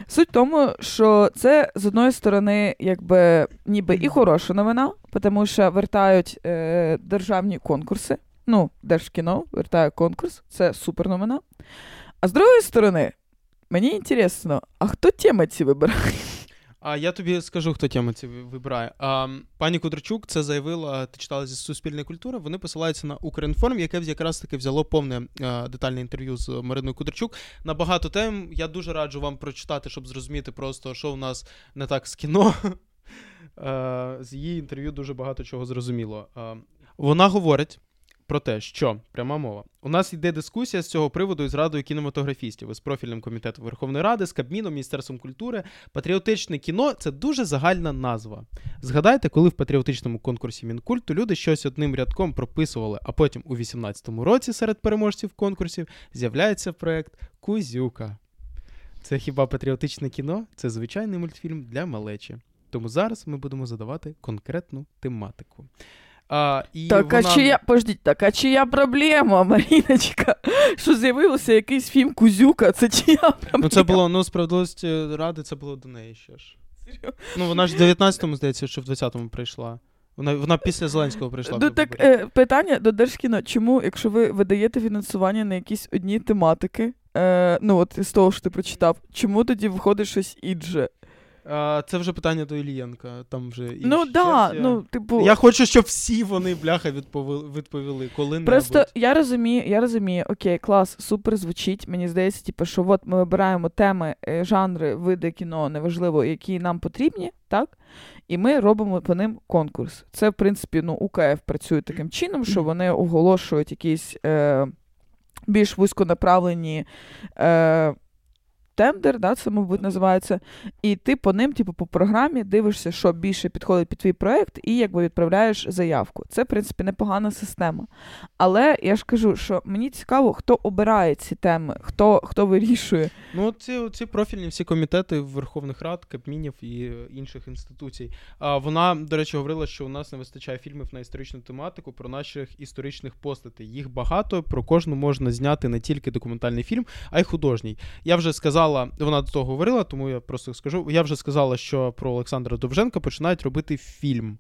Суть в тому, що це, з одної сторони, якби, ніби і хороша новина, тому що вертають е... державні конкурси, ну, Держкіно вертає конкурс, це супер новина. А з другої сторони, мені цікаво, а хто теми ці вибирає? А я тобі скажу, хто теми ці вибирає. А, пані Кудерчук це заявила, ти читала зі «Суспільної культури», вони посилаються на «Укрінформ», яке якраз таки взяло повне а, детальне інтерв'ю з Мариною Кудерчук. На багато тем я дуже раджу вам прочитати, щоб зрозуміти просто, що в нас не так з кіно. А, з її інтерв'ю дуже багато чого зрозуміло. А, вона говорить... Про те, що, пряма мова, у нас йде дискусія з цього приводу із Радою кінематографістів, із профільним комітетом Верховної Ради, з Кабміном, Міністерством культури. Патріотичне кіно – це дуже загальна назва. Згадайте, коли в патріотичному конкурсі Мінкульту люди щось одним рядком прописували, а потім у вісімнадцятому році серед переможців конкурсів з'являється проєкт «Кузюка». Це хіба патріотичне кіно? Це звичайний мультфільм для малечі. Тому зараз ми будемо задавати конкретну тематику. А, і так, вона... а чия... Пождіть, так, а чия проблема, Маріночка? Що з'явився якийсь фільм «Кузюка», це чия проблема? Ну, це було, ну, справедливості ради, це було до неї ще ж. Серйозно? Ну, вона ж в дев'ятнадцятому, здається, що в двадцятому прийшла. Вона, вона після Зеленського прийшла. Ну, так, е, питання до Держкіно. Чому, якщо ви видаєте фінансування на якісь одні тематики, е, ну, от з того, що ти прочитав, чому тоді виходить щось інше? Це вже питання до Ілієнка, там вже інші. Ну, да, ну, типу... Я хочу, щоб всі вони, бляха, відповіли коли-небудь. Просто я розумію, я розумію, окей, клас, супер звучить, мені здається, типу, що от ми вибираємо теми, жанри, види кіно, неважливо, які нам потрібні, так? І ми робимо по ним конкурс. Це, в принципі, ну, УКФ працює таким чином, що вони оголошують якісь е, більш вузьконаправлені... Е, тендер, да, це, мабуть, називається, і ти по ним, типу, по програмі дивишся, що більше підходить під твій проєкт, і, якби, відправляєш заявку. Це, в принципі, непогана система. Але, я ж кажу, що мені цікаво, хто обирає ці теми, хто, хто вирішує. Ну, ці, ці профільні всі комітети Верховних Рад, Кабмінів і інших інституцій. А вона, до речі, говорила, що у нас не вистачає фільмів на історичну тематику про наших історичних постатей. Їх багато, про кожну можна зняти не тільки документальний фільм, а й художній. Я вже сказала, вона до того говорила, тому я просто скажу, я вже сказала, що про Олександра Довженка починають робити фільм.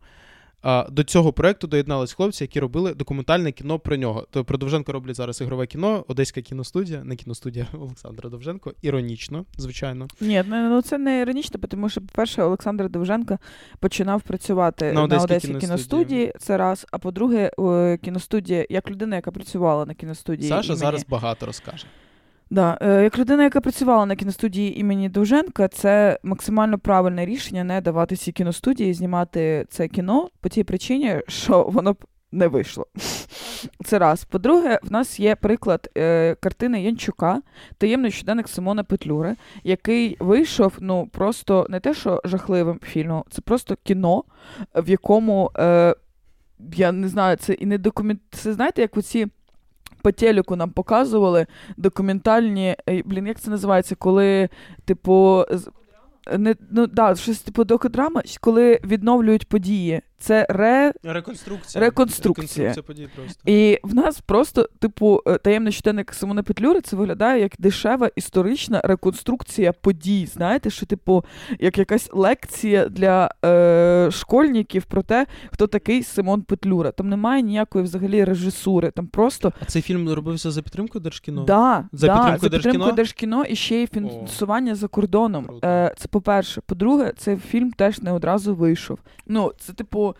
До цього проєкту доєднались хлопці, які робили документальне кіно про нього. То про Довженка роблять зараз ігрове кіно, Одеська кіностудія, не кіностудія Олександра Довженко, іронічно, звичайно. Ні, ну це не іронічно, тому що, по-перше, Олександр Довженко починав працювати на Одеській, на Одеській кіностудії, це раз, а по-друге, кіностудія, як людина, яка працювала на кіностудії. Саша імені... зараз багато розкаже. Да, як людина, яка працювала на кіностудії імені Довженка, це максимально правильне рішення не давати цій кіностудії знімати це кіно по тій причині, що воно б не вийшло. Це раз. По-друге, в нас є приклад е, картини Янчука «Таємний щоденник Симона Петлюри», який вийшов, ну, просто не те, що жахливим фільмом, це просто кіно, в якому, е, я не знаю, це і не документ... Це, знаєте, як оці... По телеку нам показували документальні, блін, як це називається, коли, типу, не, ну, да, щось типу докудрама, коли відновлюють події. це ре... реконструкція. Реконструкція. Реконструкція подій просто. І в нас просто, типу, таємний щоденник Симона Петлюри, це виглядає як дешева історична реконструкція подій. Знаєте, що, типу, як якась лекція для е- школьників про те, хто такий Симон Петлюра. Там немає ніякої взагалі режисури. Там просто... А цей фільм робився за підтримку Держкіно? Да, за да, підтримку, за підтримку Держкіно і ще й фінансування О, за кордоном. Круто. Це по-перше. По-друге, цей фільм теж не одразу вийшов. Ну, це, типу,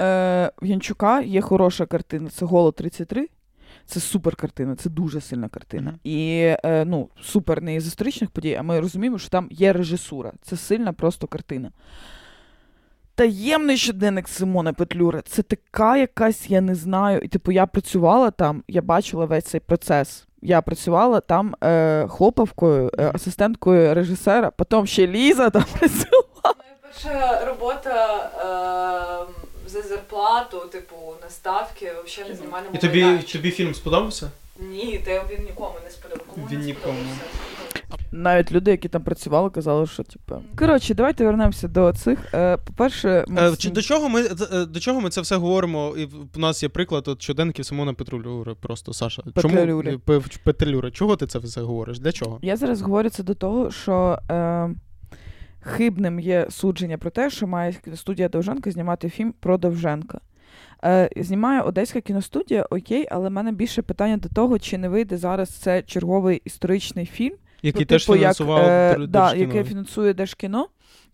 е, в Янчука є хороша картина, це «Голод тридцять три». Це супер картина, це дуже сильна картина. Mm-hmm. І, е, ну, супер не із історичних подій, а ми розуміємо, що там є режисура. Це сильна просто картина. Таємний щоденник Симона Петлюри. Це така якась, я не знаю. І, типу, я працювала там, я бачила весь цей процес. Я працювала там е, хлопавкою, е, асистенткою режисера. Потім ще Ліза там працювала. Моя перша робота е, за зарплату, типу, на ставки, взагалі не знімальному майданчику. І тобі, майданчик. Тобі фільм сподобався? Ні, та він нікому не сподобався. Кому він не нікому. Навіть люди, які там працювали, казали, що типу. Коротше, давайте вернемося до цих. По-перше, ми... а, до чого ми до чого ми це все говоримо? І у нас є приклад от щоденників Симона Петлюри, просто Саша. Петлюри. Чому Петлюри? Чого ти це все говориш? Для чого? Я зараз говорю це до того, що е... хибним є судження про те, що має студія Довженка знімати фільм про Довженка. Знімає Одеська кіностудія, окей, але в мене більше питання до того, чи не вийде зараз це черговий історичний фільм, який теж типу, фінансував як, е, да, яке фінансує Держкіно,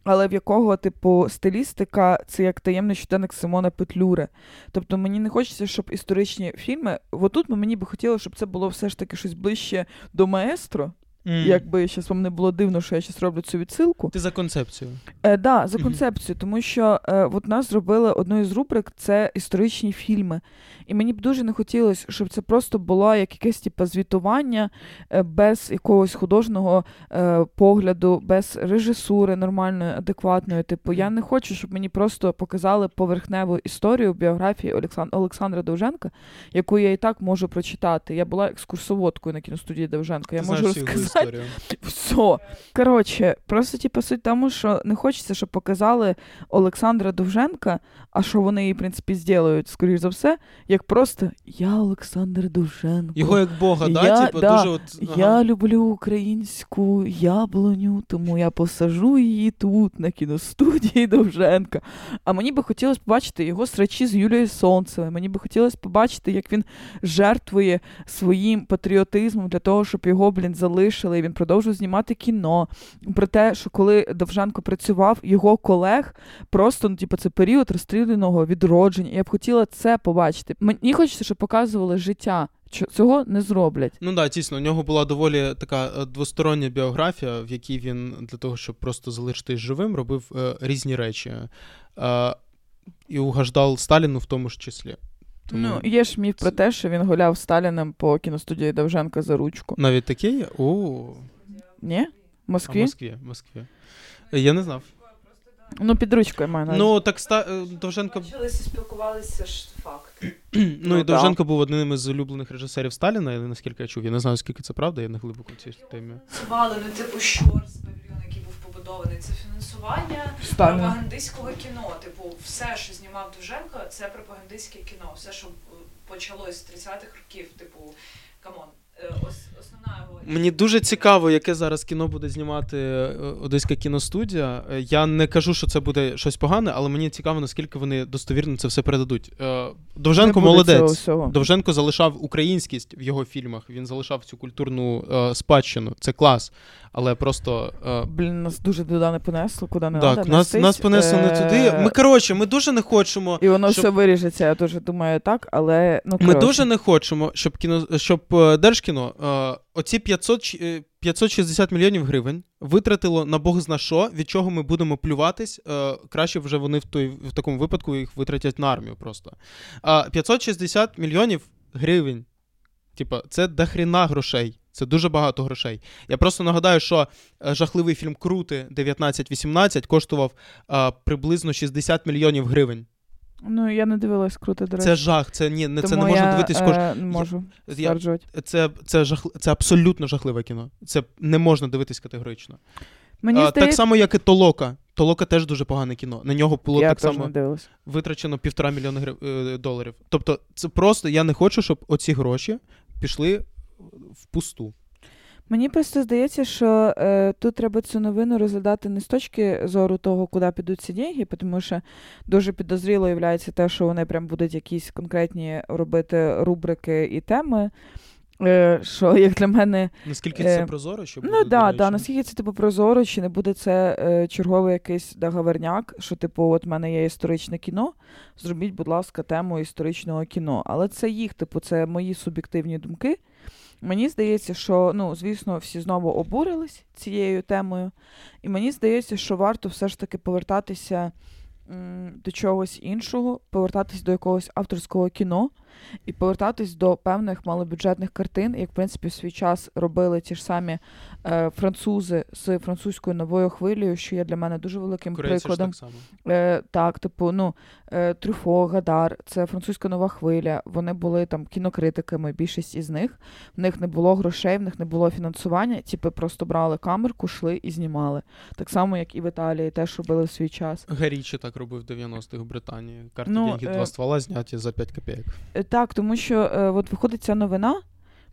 але в якого, типу, стилістика це як таємний щоденник Симона Петлюри. Тобто мені не хочеться, щоб історичні фільми, отут мені би хотіло, щоб це було все ж таки щось ближче до Маестро. Mm. Якби щас вам не було дивно, що я щас роблю цю відсилку. Ти за концепцію. Е, да, за концепцію, mm-hmm. тому що е, от нас зробили одну із рубрик, це історичні фільми. І мені б дуже не хотілося, щоб це просто було як якесь типу звітування е, без якогось художнього е, погляду, без режисури нормальної, адекватної. Типу, я не хочу, щоб мені просто показали поверхневу історію біографії Олександ... Олександра Довженка, яку я і так можу прочитати. Я була екскурсоводкою на кіностудії Довженка. Я Ти можу розказати. Історію. Все. Коротше, просто типу, суть тому, що не хочеться, щоб показали Олександра Довженка, а що вони її, в принципі, зроблять, скоріш за все, як просто «Я Олександр Довженко». Його як Бога, я, да? Типу, да. Дуже от, ага. Я люблю українську яблуню, тому я посажу її тут, на кіностудії Довженка. А мені би хотілося побачити його срачі з Юлією Сонцевою. Мені би хотілося побачити, як він жертвує своїм патріотизмом для того, щоб його, блін, залишили. І він продовжив знімати кіно. Про те, що коли Довженко працював, його колег просто, ну, типу, це період розстріляного відродження. Я б хотіла це побачити. Мені хочеться, щоб показували життя. Цього не зроблять. Ну да, дійсно, у нього була доволі така двостороння біографія, в якій він для того, щоб просто залишитись живим, робив е, різні речі. Е, і угождав Сталіну в тому ж числі. Тому... Ну, є ж міф про те, що він гуляв Сталіним по кіностудії Довженка за ручку. Навіть такий є? О. Ні? В Москві? В Москві, в Москві. Я не знав. Ну, під ручкою маю навіть. Ну, так ста... Довженко... Бачилися, спілкувалися, ж факт. Ну, ну, і Довженко да. був одним із улюблених режисерів Сталіна, наскільки я чув. Я не знаю, скільки це правда, я не глибоко в цій темі. Фінансували, ну, типу, Щорс, павільйон, який був побудований. Це фінансування Сталін. Пропагандистського кіно. Типу, все, що знімав Довженко, це пропагандистське кіно. Все, що почалось з тридцятих років, типу, камон. Основна його... Мені дуже цікаво, яке зараз кіно буде знімати Одеська кіностудія. Я не кажу, що це буде щось погане, але мені цікаво, наскільки вони достовірно це все передадуть. Довженко молодець. Довженко залишав українськість в його фільмах. Він залишав цю культурну е, спадщину. Це клас. Але просто... Е... Блін, нас дуже туди не понесло, куди не так, треба. Нас, нас понесло не туди. Ми, коротше, ми дуже не хочемо... І воно щоб... все виріжеться, я дуже думаю, так, але... Ну, ми дуже не хочемо, щоб, кіно... щоб Держкіно е... оці п'ятсот, п'ятсот шістдесят мільйонів гривень витратило на бог зна що, від чого ми будемо плюватись. Е... Краще вже вони в, той, в такому випадку їх витратять на армію просто. Е... п'ятсот шістдесят мільйонів гривень. Типа, це дохріна грошей. Це дуже багато грошей. Я просто нагадаю, що жахливий фільм «Крути» дев'ятнадцять вісімнадцять коштував а, приблизно шістдесят мільйонів гривень. Ну, я не дивилась «Крути», до речі. Це жах, це ні, не це не можна я, дивитись кожен. Е, можу. Я, я, це це жах, це абсолютно жахливе кіно. Це не можна дивитись категорично. Мені а, здається... Так само, як і «Толока». Толока теж дуже погане кіно. На нього було я так само витрачено півтора мільйона гри... доларів. Тобто, це просто я не хочу, щоб оці гроші пішли впусту. Мені просто здається, що е, тут треба цю новину розглядати не з точки зору того, куди підуть ці деньги, тому що дуже підозріло є те, що вони прям будуть якісь конкретні робити рубрики і теми. Е, що, як для мене... Наскільки це е, прозоро? Що буде, ну, так, да, наскільки це, типу, прозоро, чи не буде це е, черговий якийсь договорняк, що, типу, от в мене є історичне кіно, зробіть, будь ласка, тему історичного кіно. Але це їх, типу, це мої суб'єктивні думки. Мені здається, що, ну, звісно, всі знову обурились цією темою, і мені здається, що варто все ж таки повертатися м, до чогось іншого, повертатись до якогось авторського кіно і повертатись до певних малобюджетних картин, як, в принципі, в свій час робили ті ж самі е, французи з французькою новою хвилею, що є для мене дуже великим Корейці прикладом. Так, е, так, типу, ну, е, Трюфо, Гадар, це французька нова хвиля, вони були там кінокритиками, більшість із них, в них не було грошей, в них не було фінансування, типу, просто брали камерку, шли і знімали. Так само, як і в Італії, теж робили в свій час. Гарічі так робив в дев'яностих в Британії. Карти, ну, деньги, е... два ствола зняті за п'ять копійок. Так, тому що е, от виходить ця новина,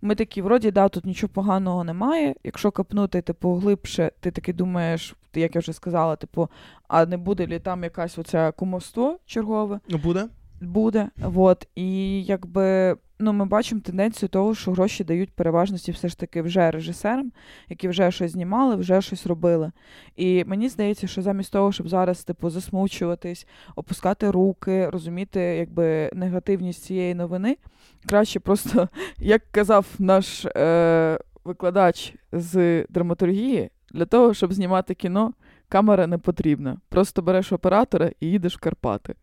ми такі, вроді, да, тут нічого поганого немає, якщо копнути, типу, глибше, ти таки думаєш, як я вже сказала, типу, а не буде ли там якась оце кумовство чергове? Ну, буде. Буде, от, і якби, ну, ми бачимо тенденцію того, що гроші дають переважності все ж таки вже режисерам, які вже щось знімали, вже щось робили. І мені здається, що замість того, щоб зараз, типу, засмучуватись, опускати руки, розуміти, якби, негативність цієї новини, краще просто, як казав наш е- викладач з драматургії, для того, щоб знімати кіно, камера не потрібна. Просто береш оператора і їдеш в Карпати.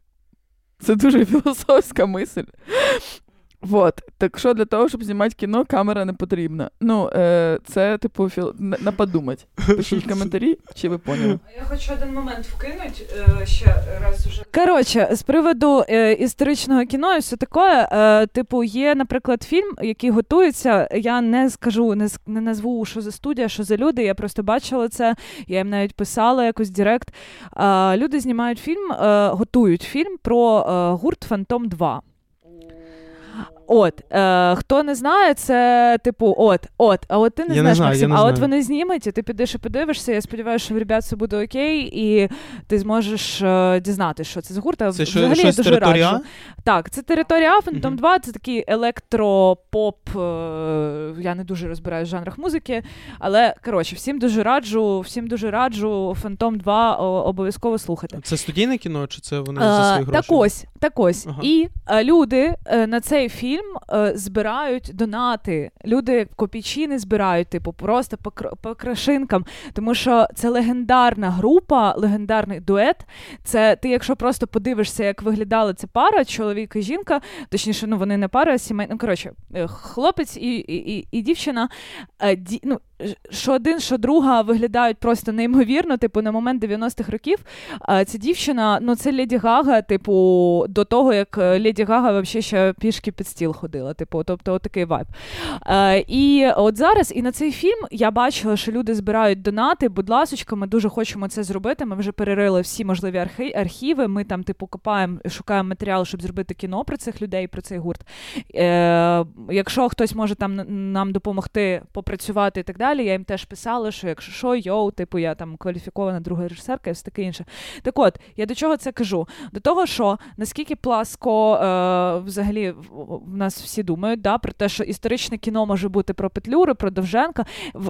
Це дуже філософська мисль. Вот. Так що для того, щоб знімати кіно, камера не потрібна. Ну, е, це, типу, філ... на подумать. Пишіть коментарі, чи ви поняли. Я хочу один момент вкинуть. Е, ще раз уже. Коротше, з приводу е, історичного кіно і все таке, е, типу, є, наприклад, фільм, який готується, я не скажу, не, не назву, що за студія, що за люди, я просто бачила це, я їм навіть писала якось директ. Е, люди знімають фільм, е, готують фільм про е, гурт «Фантом два». От, е, хто не знає, це типу, от, от, а от ти не я знаєш, не Максим, не а знаю. От вони знімуть, і ти підеш і подивишся, я сподіваюся, що в ребят все буде окей, і ти зможеш е, дізнатися, що це за гурт, а це взагалі я дуже раджу. Так, це територія «Фантом два», це такий електропоп, е, я не дуже розбираюсь в жанрах музики, але, коротше, всім дуже раджу, всім дуже раджу «Фантом два» обов'язково слухати. Це студійне кіно, чи це вони е, за свої гроші? Так ось, так ось. Ага. І е, люди е, на цей фільм збирають донати. Люди копійчини збирають, типу, просто по, по крашинкам. Тому що це легендарна група, легендарний дует. Це ти, якщо просто подивишся, як виглядала ця пара, чоловік і жінка, точніше, ну, вони не пара, а сімей... Ну, коротше, хлопець і, і, і, і дівчина, ді... ну, що один, що друга виглядають просто неймовірно, типу, на момент дев'яностих років. Ця дівчина, ну, це Леді Гага, типу, до того, як Леді Гага вообще ще пішки під стіл ходила, типу, тобто отакий вайб. Е, і от зараз, і на цей фільм я бачила, що люди збирають донати, будь ласочка, ми дуже хочемо це зробити, ми вже перерили всі можливі архи, архіви, ми там, типу, копаємо, шукаємо матеріал, щоб зробити кіно про цих людей, про цей гурт. Е, якщо хтось може там нам допомогти попрацювати і так далі, я їм теж писала, що якщо що, йоу, типу, я там кваліфікована друга режисерка і все таке інше. Так от, я до чого це кажу? До того, що наскільки пласко е, взагалі в нас всі думають, да, про те, що історичне кіно може бути про Петлюру, про Довженка.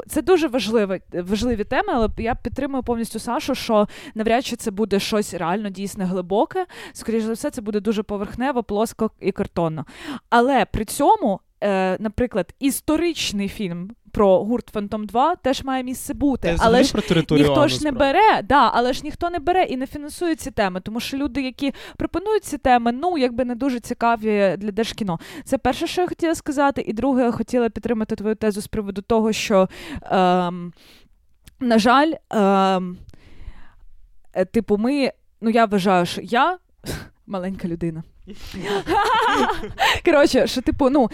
Це дуже важливі, важливі теми, але я підтримую повністю Сашу, що навряд чи це буде щось реально дійсно глибоке. Скоріше за все, це буде дуже поверхнево, плоско і картонно. Але при цьому, е, наприклад, історичний фільм про гурт «Фантом два» теж має місце бути, але ж ніхто ж не бере, да, але ж ніхто не бере і не фінансує ці теми, тому що люди, які пропонують ці теми, ну, якби не дуже цікаві для держкіно. Це перше, що я хотіла сказати, і друге, я хотіла підтримати твою тезу з приводу того, що, ем, на жаль, ем, типу, ми, ну, я вважаю, що я маленька людина. Коротше, що, типу, ну,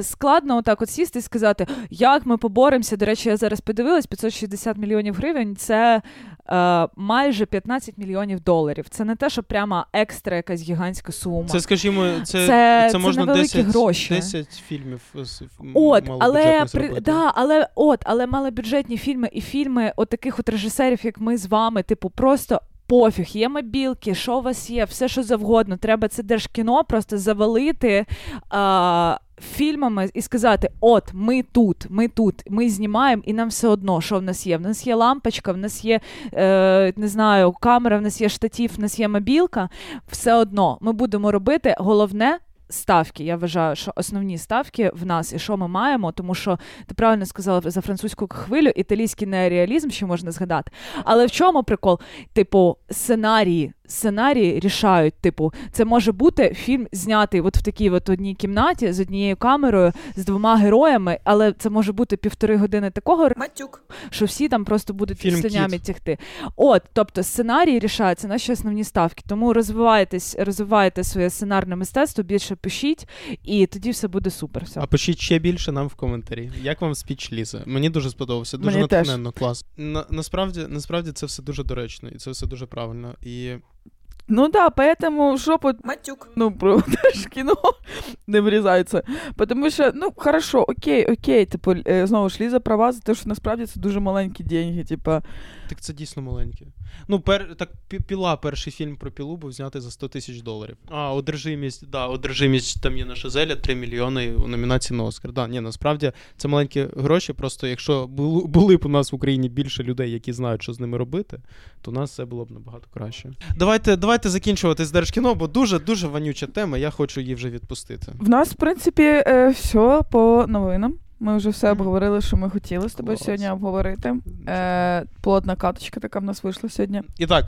складно отак от сісти і сказати, як ми поборемося. До речі, я зараз подивилась, п'ятсот шістдесят мільйонів гривень, це е, майже п'ятнадцять мільйонів доларів. Це не те, що прямо екстра якась гігантська сума. Це, скажімо, це, це, це можна десять, десять фільмів з От, але при, да, але от, але малобюджетні фільми і фільми от таких от режисерів, як ми з вами, типу, просто пофіг, є мобілки, що у вас є, все що завгодно, треба це Держкіно просто завалити а, фільмами і сказати, от, ми тут, ми тут, ми знімаємо, і нам все одно, що в нас є. В нас є лампочка, в нас є, е, не знаю, камера, в нас є штатів, в нас є мобілка, все одно, ми будемо робити головне ставки. Я вважаю, що основні ставки в нас і що ми маємо, тому що ти правильно сказала за французьку хвилю, італійський неореалізм ще можна згадати. Але в чому прикол? Типу, сценарії. Сценарії рішають, типу, це може бути фільм знятий от в такій от одній кімнаті з однією камерою, з двома героями, але це може бути півтори години такого, матюк, що всі там просто будуть слинями тягти. От, тобто сценарії рішаються, наші основні ставки. Тому розвивайтесь, розвивайте своє сценарне мистецтво, більше пишіть, і тоді все буде супер. Все. А пишіть ще більше нам в коментарі. Як вам спіч Лізи? Мені дуже сподобався, дуже натхненно, клас. На, насправді, насправді це все дуже доречно, і це все дуже правильно. І ну да, поэтому жопу, матюк, ну, про Держкіно не вирізається. Тому що, ну, хорошо, окей, окей, типу, знову ж, Ліза права за те, що насправді це дуже маленькі деньги, типу. Так це дійсно маленькі. Ну, пер, так, Піла, перший фільм про Пілу був знятий за сто тисяч доларів. А, одержимість, да, одержимість, там є наша Зеля, три мільйони у номінації на Оскар. Да, ні, насправді, це маленькі гроші, просто якщо були б у нас в Україні більше людей, які знають, що з ними робити, то у нас все було б набагато краще. Давайте, давайте Давайте закінчувати з Держкіно, бо дуже-дуже вонюча тема, я хочу її вже відпустити. В нас, в принципі, все по новинам. Ми вже все обговорили, що ми хотіли з тобою Клас. сьогодні обговорити. Е, плотна каточка така в нас вийшла сьогодні. І так,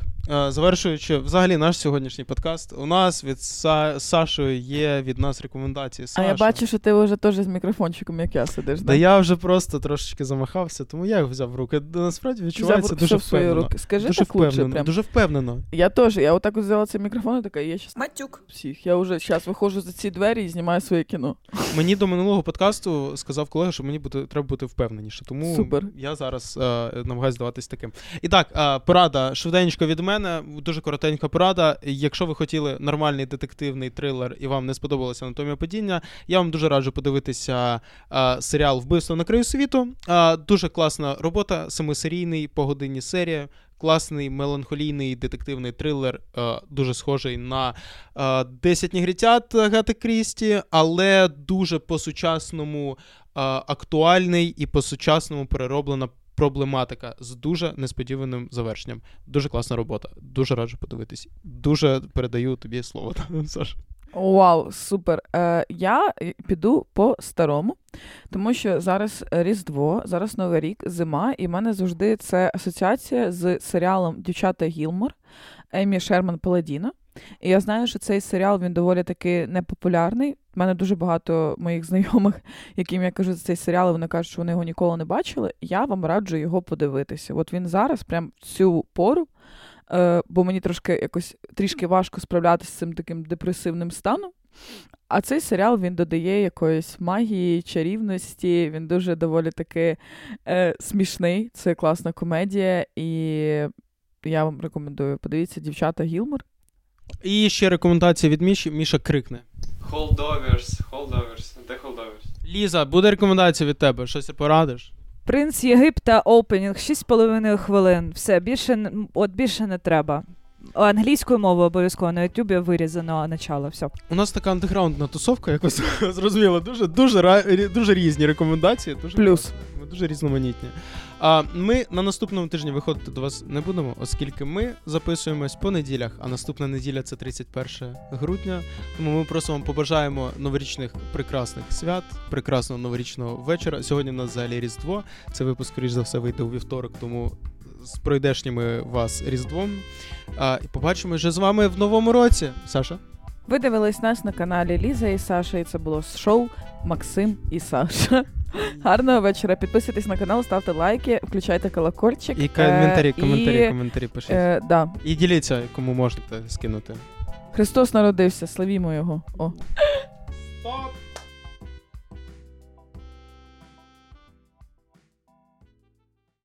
завершуючи взагалі наш сьогоднішній подкаст, у нас від Са- Сашою є від нас рекомендації. Саша. А я бачу, що ти вже теж з мікрофончиком, як я, сидиш. Та да, я вже просто трошечки замахався, тому я його взяв в руки. Насправді відчувається взяв, дуже впевнено. Скажи дуже так лучше. Прям. Дуже впевнено. Я теж, я отак от взяла цей мікрофон і така, я щас... Матюк. Всіх. Я вже зараз виходжу за ці двері і знімаю своє кіно. Мені до минулого подкасту сказав колега, що мені буде, треба бути впевненіше. Тому Супер. я зараз е, намагаюся здаватись таким. І так, е, порада швиденько від мене, дуже коротенька порада. Якщо ви хотіли нормальний детективний трилер і вам не сподобалася «Анатомія падіння», я вам дуже раджу подивитися е, серіал «Вбивство на краю світу». Е, дуже класна робота, семисерійний, по годині серія. Класний меланхолійний детективний трилер, е, дуже схожий на е, «десять негритят» Агати Крісті, але дуже по-сучасному е, актуальний і по-сучасному перероблена проблематика з дуже несподіваним завершенням. Дуже класна робота, дуже раджу подивитись. Дуже передаю тобі слово, Саш. Вау, супер. Е, я піду по-старому, тому що зараз Різдво, зараз Новий рік, зима, і в мене завжди це асоціація з серіалом «Дівчата Гілмор» Емі Шерман-Паладіно. І я знаю, що цей серіал, він доволі таки непопулярний. В мене дуже багато моїх знайомих, яким я кажу за цей серіал, вони кажуть, що вони його ніколи не бачили. Я вам раджу його подивитися. От він зараз, прям цю пору, бо мені трошки якось трішки важко справлятися з цим таким депресивним станом. А цей серіал, він додає якоїсь магії, чарівності, він дуже доволі таки е, смішний, це класна комедія, і я вам рекомендую. Подивіться «Дівчата Гілмор». І ще рекомендація від Міші. Міша крикне. Holdovers, holdovers, де holdovers? Ліза, буде рекомендація від тебе, щось порадиш? «Принц Єгипта» опенінг, шість з половиною хвилин. Все, більше, от більше не треба. Англійською мовою обов'язково на Ютубі вирізано начало, все. У нас така андеграундна тусовка, якось зрозуміло, дуже, дуже, дуже різні рекомендації. Дуже Плюс. Ми дуже різноманітні. А ми на наступному тижні виходити до вас не будемо, оскільки ми записуємось по неділях, а наступна неділя – це тридцять перше грудня. Тому ми просто вам побажаємо новорічних прекрасних свят, прекрасного новорічного вечора. Сьогодні у нас взагалі Різдво. Це випуск, скоріш за все, вийде у вівторок, тому з пройдешніми вас Різдвом. А, і побачимо вже з вами в новому році. Саша? Ви дивились нас на каналі Ліза і Саша, і це було шоу «Максим і Саша». Гарного вечора. Підписуйтесь на канал, ставте лайки, включайте колокольчик. І коментарі, коментарі, і... коментарі пишіть. Е, да. І діліться, кому можете скинути. Христос народився, славімо його. О. Стоп!